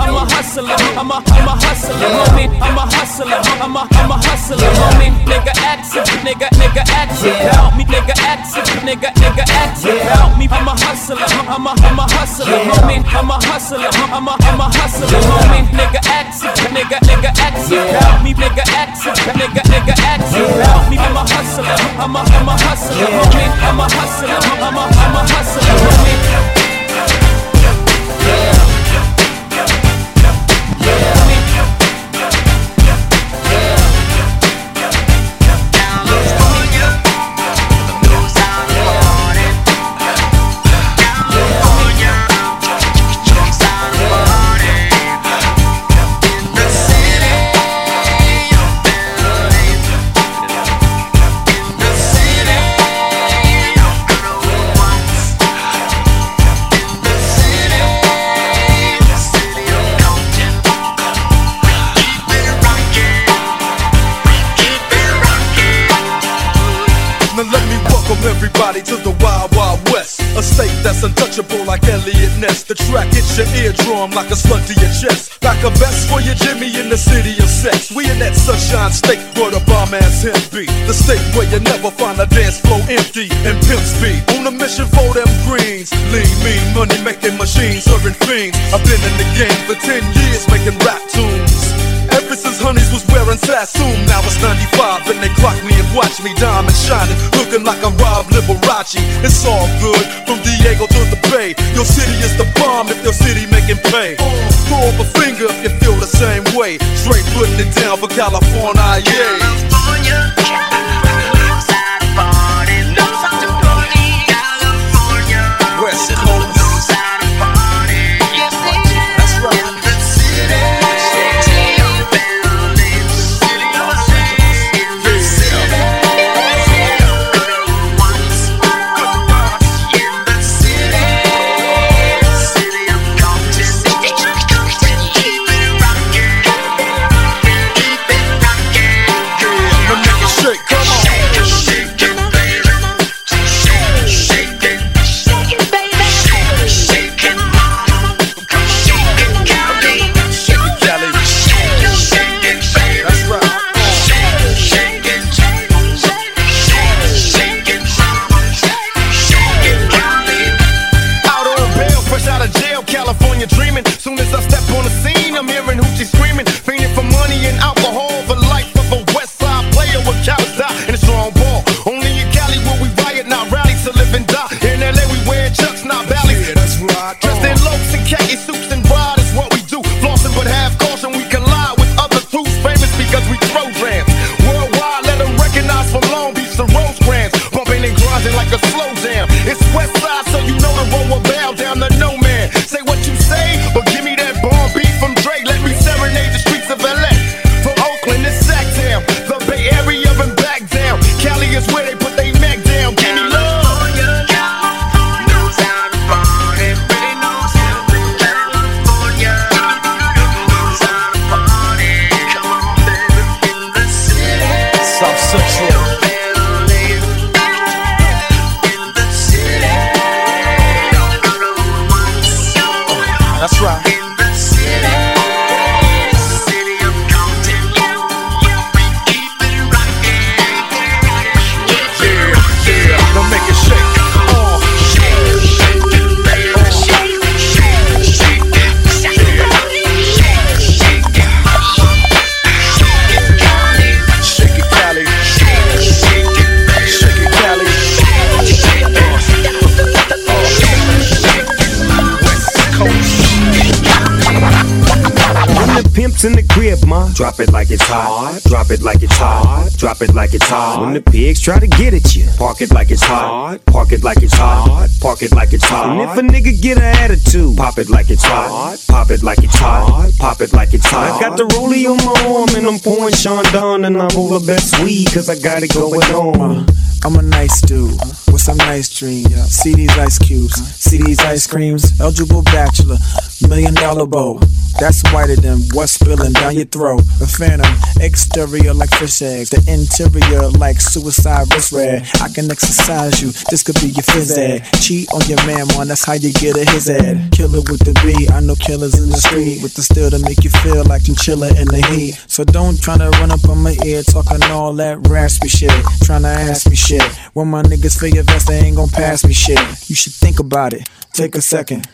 I'm a hustler, I'm a hustler, homie. I'm a hustler, I'm a hustler, homie. Nigga accent, nigga accent. Help me, nigga accent, nigga accent. Help me, I'm a hustler, I'm a hustler, homie. I'm a hustler, I'm a hustler, homie. Nigga accent, nigga accent. Help me, nigga accent, nigga accent. Help me, I'm a hustler, I'm a hustler, homie. I'm a hustler, I'm a hustler, homie. Untouchable like Elliot Ness. The track hits your eardrum like a slug to your chest. Like a vest for your Jimmy in the city of sex. We in that sunshine state where the bomb-ass him be. The state where you never find a dance floor empty and pimp speed. On a mission for them greens. Lean, mean, money-making machines, serving fiends. I've been in the game for 10 years making rap tunes. Ever since honeys was wearing Sassoon, now it's 95 and they clock me and watch me diamond shining, looking like I'm Rob Liberace. It's all good, from Diego to the Bay. Your city is the bomb if your city making pay. Throw up a finger if you feel the same way. Straight putting it down for California, yeah. California, West Coast. Drop it like it's hot. Drop it like it's hot. Drop it like it's hot. When the pigs try to get at you, park it like it's hot. Park it like it's hot. Park it like it's hot. And if a nigga get an attitude, pop it like it's hot. Pop it like it's hot. Pop it like it's hot. I got the rollie on my arm and I'm pouring Sean Don and I'm over best weed cause I got it going on. I'm a nice dude with some nice dreams. See these ice cubes, see these ice creams. Eligible bachelor, $1 million bow. That's whiter than what's spilling down your throat. A phantom, exterior like fish eggs, the interior like suicide wrist red. I can exercise you, this could be your phys ed. Cheat on your man, man, that's how you get a his ed. Killer with the B, I know killers in the street with the still to make you feel like you chillin' in the heat. So don't tryna run up on my ear talking all that raspy shit, tryna ask me shit. When my niggas feel your vest, they ain't gon' pass me shit. You should think about it, take a second.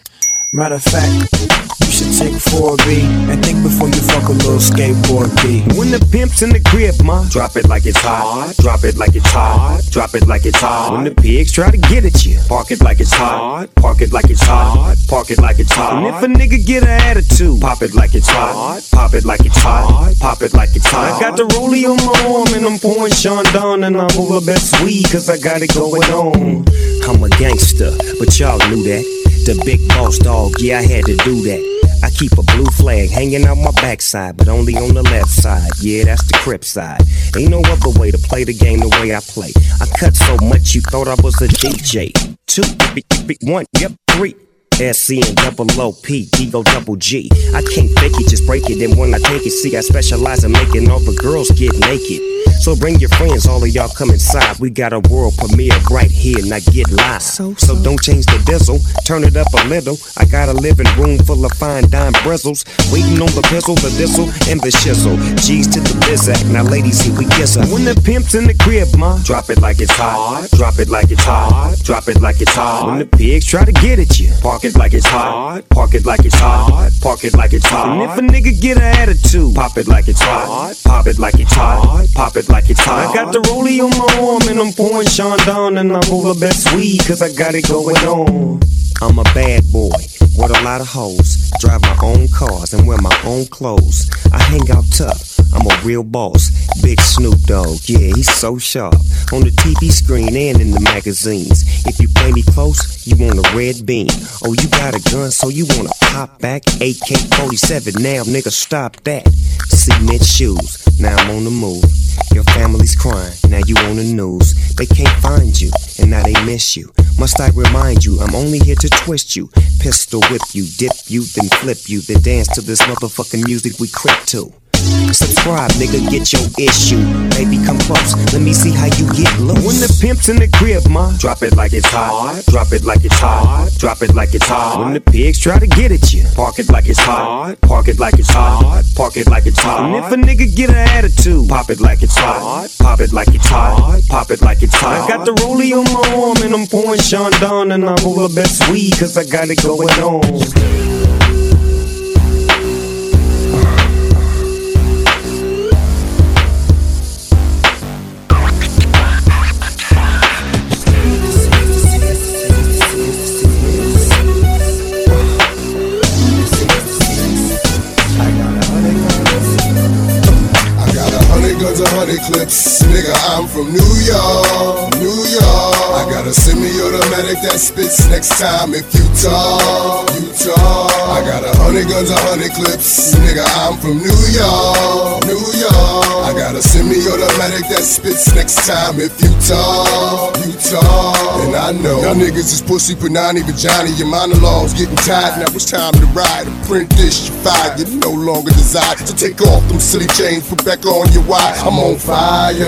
Matter of fact, you should take 4B and think before you fuck a little skateboard B. When the pimp's in the crib, ma, drop it like it's hot. Drop it like it's hot. Drop it like it's hot. When the pigs try to get at you, park it like it's hot. Park it like it's hot. Park it like it's hot. And if a nigga get an attitude, pop it like it's hot. Pop it like it's hot. Pop it like it's hot. I got the rollie on my arm and I'm pouring Sean Don and I'm over best weed cause I got it going on. I'm a gangster, but y'all knew that. The big boss dog, yeah, I had to do that. I keep a blue flag hanging out my backside, but only on the left side. Yeah, that's the crip side. Ain't no other way to play the game the way I play. I cut so much you thought I was a DJ. 2, 1, yep, 3. SC and double O P D O double G. I can't fake it, just break it. And when I take it, see, I specialize in making all the girls get naked. So bring your friends, all of y'all come inside. We got a world premiere right here, now get live. So don't change the diesel, turn it up a little. I got a living room full of fine dime bristles, waiting on the pistol, the thistle, and the shizzle. G's to the bizac, now ladies, here we kiss her. When the pimp's in the crib, ma, drop it like it's hot. Drop it like it's hot. Drop it like it's hot. When the pigs try to get at you, park it like it's hot, park it like it's hot, park it like it's hot. And if a nigga get an attitude, pop it like it's hot, pop it like it's hot, pop it like it's hot. I got the rollie on my arm and I'm pouring Sean Don and I'm over best weed cause I got it going on. I'm a bad boy with a lot of hoes, drive my own cars and wear my own clothes. I hang out tough, I'm a real boss. Big Snoop Dogg, yeah, he's so sharp. On the TV screen and in the magazines. If you play me close, you want a red beam. Oh, you got a gun, so you wanna pop back? AK-47, now nigga, stop that. Cement shoes, now I'm on the move. Your family's crying, now you on the news. They can't find you, and now they miss you. Must I remind you, I'm only here to twist you. Pistol whip you, dip you, then flip you. Then dance to this motherfucking music we crept to. Subscribe, nigga, get your issue. Baby, come close, let me see how you get loose. When the pimp's in the crib, ma, drop it like it's hot. Drop it like it's hot. Drop it like it's hot. When the pigs try to get at you, park it like it's hot. Park it like it's hot. Park it like it's hot. And if a nigga get an attitude, pop it like it's hot. Pop it like it's hot. Pop it like it's hot. I got the rollie on my arm and I'm pouring Sean Don and I'm over best weed cause I got it going on. Clips. Nigga, I'm from New York, New York. I got a semi-automatic that spits next time if you talk, you talk. I got 100 guns, 100 clips. Nigga, I'm from New York, New York. I got a semi-automatic that spits next time if you talk, you talk. And I know y'all niggas is pussy, Panani, Vagina. Your monologues getting tired, now it's time to ride. Print this, you fired, you no longer desire. So take off them silly chains, put back on your wire. I'm on fire,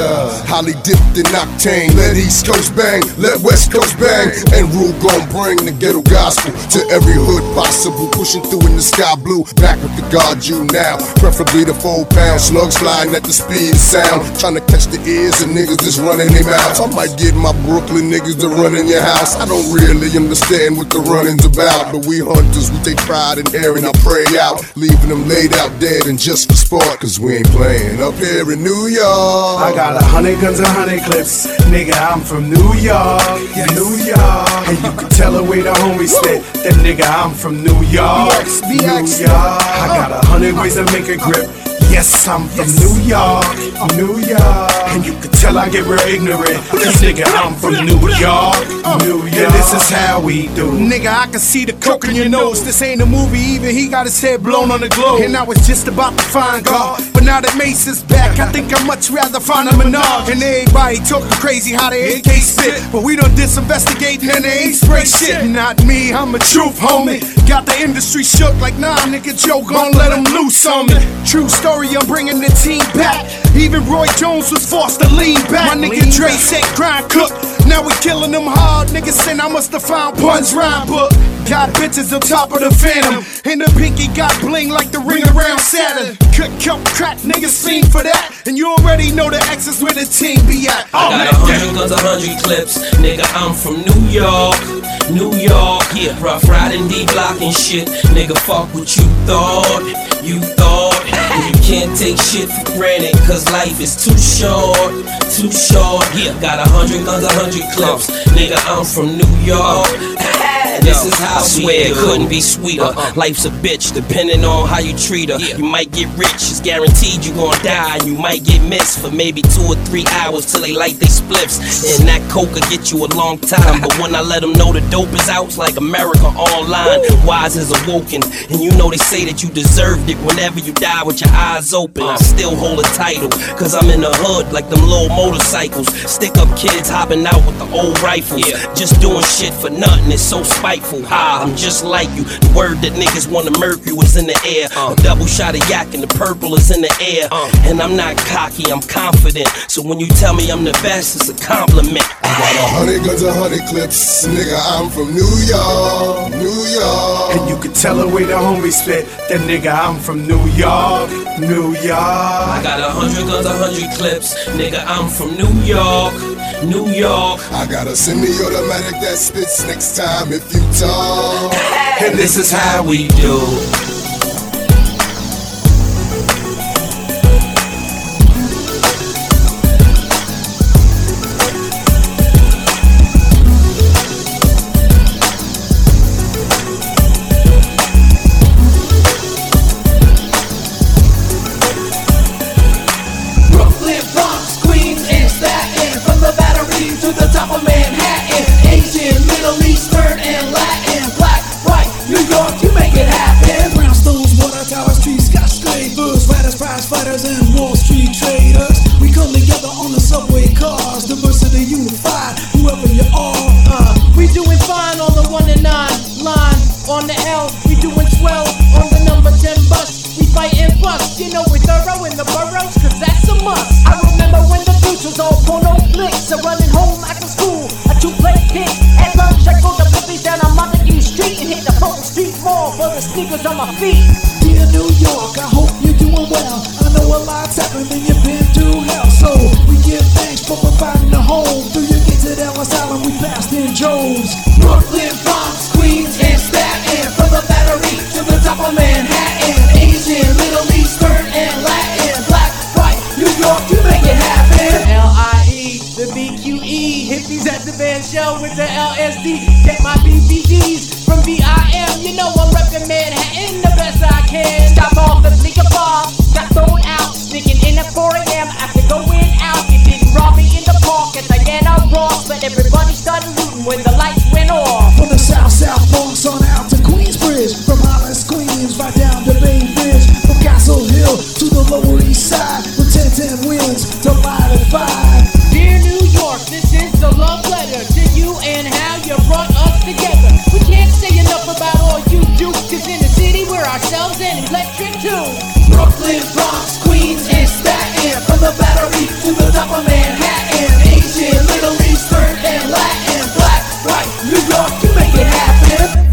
highly dipped in octane. Let East Coast bang, let West Coast bang. And Rue gon' bring the ghetto gospel to every hood possible. Pushing through in the sky blue, back with the guard you now. Preferably the 4 pound, slugs flying at the speed of sound. Trying to catch the ears of niggas that's running their mouths. I might get my Brooklyn niggas to run in your house. I don't really understand what the running's about, but we hunters, we take pride in airing our prey out. Leaving them laid out dead and just for sport, cause we ain't playing up here in New York. I got 100 guns, 100 clips. Nigga, I'm from New York, yes. New York. And you can tell the way the homies spit. That nigga, I'm from New York, BX, BX. New York. I got 100 ways to make a grip. Yes, I'm from New York, New York. And you can tell I get real ignorant. Cause nigga, I'm from New York, New York. And this is how we do. Nigga, I can see the coke in your nose. This ain't a movie, even he got his head blown on the globe. And I was just about to find God, but now that Mace is back, I think I'd much rather find a Minaj. And everybody talking crazy how they AK spit, but we done disinvestigate and they ain't spray shit. Not me, I'm a truth homie. Got the industry shook like, nah, nigga, Joe gon' let him loose on me. True story, I'm bringing the team back. Even Roy Jones was forced to lean back. My nigga Dre said, grind, cook. Now we killing them hard, niggas saying I must have found Pun's rhyme book. Got bitches on top of the Phantom, and the pinky got bling like the ring around Saturn. Cook, coke, crack, niggas fiend for that. And you already know the X is where the team be at. Oh, I got 100 guns, 100 clips. Nigga, I'm from New York, New York. Yeah, rough riding, D-block and shit. Nigga, fuck what you thought, you thought. And you can't take shit for granted, cause life is too short, too short. Yeah, got 100 guns, 100 clips. Nigga, I'm from New York. This is how I swear it couldn't be sweeter. Life's a bitch, depending on how you treat her. You might get rich, it's guaranteed you gon' die. You might get missed for maybe 2 or 3 hours till they light they spliffs. And that coke will get you a long time. But when I let them know the dope is out, it's like America Online. Wise is awoken, and you know they say that you deserved it whenever you die with your eyes open. I still hold a title, cause I'm in the hood like them little motorcycles. Stick up kids hopping out with the old rifles. Just doing shit for nothing, it's so spiteful. I'm just like you. The word that niggas want to murk you is in the air. A double shot of yak and the purple is in the air. And I'm not cocky, I'm confident. So when you tell me I'm the best, it's a compliment. I got 100 guns, 100 clips. Nigga, I'm from New York, New York. And you can tell the way the homies spit. That nigga, I'm from New York, New York. I got 100 guns, 100 clips. Nigga, I'm from New York, New York. I got a semi-automatic that spits next time if you talk. And this is how we do. Sneakers on my feet. Dear New York, I hope you're doing well. I know a lot's happened and you've been through hell. So we give thanks for providing a home. Through your gates at L.A. and we passed in droves. Brooklyn, Bronx, Queens, and Staten. From the Battery to the top of Manhattan. Asian, Middle Eastern, and Latin. Black, white, New York, you make it happen. The L.I.E., the B.Q.E. Hippies at the band show with the L.S.D. Get my BBDs from V.I.M. You know I'm reppin' Manhattan the best I can. Stop off the bleaker bar, got thrown out. Sneaking in at 4 a.m. after going out. You didn't rob me in the park at Diana Ross, but everybody started looting when the lights went off. From the South, South Bronx on out to Queensbridge. From Hollis, Queens, right down to Bay Bridge. From Castle Hill to the Lower East Side. From 10-10 wheels to 5-5. Dear New York, this is the love letter to you and how you brought us together. We can't say enough about all you do, cause in the city we're ourselves and electric too. Brooklyn, Bronx, Queens, and Staten. From the Battery to the top of Manhattan. Asian, Middle Eastern, and Latin. Black, white, New York, you make it happen.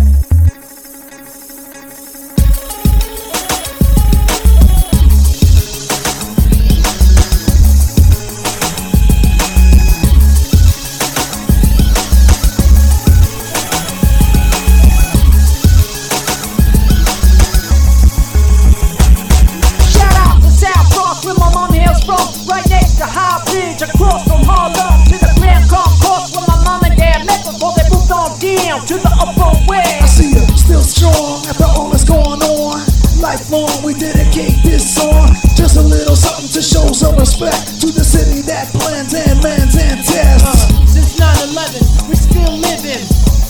To the upper way. I see you still strong after all that's going on. Life more we dedicate this song. Just a little something to show some respect to the city that plans and mans and tests. Since 9/11, we're still living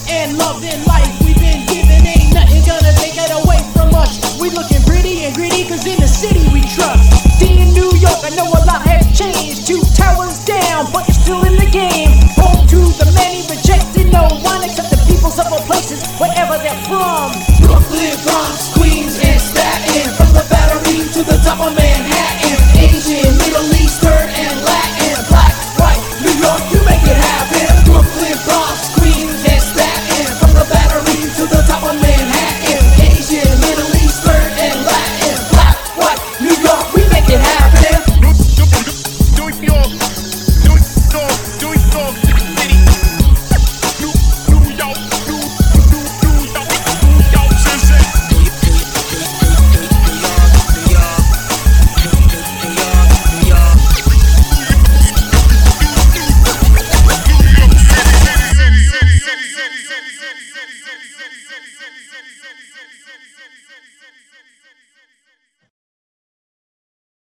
and loving life we've been giving. Ain't nothing gonna take it away from us. We looking pretty and gritty, cause in the city we trust. D in New York, I know a lot has changed. 2 towers down, but you're still in the game. Home to the many, rejecting no one except the peoples of our places, wherever they're from. Brooklyn rhymes.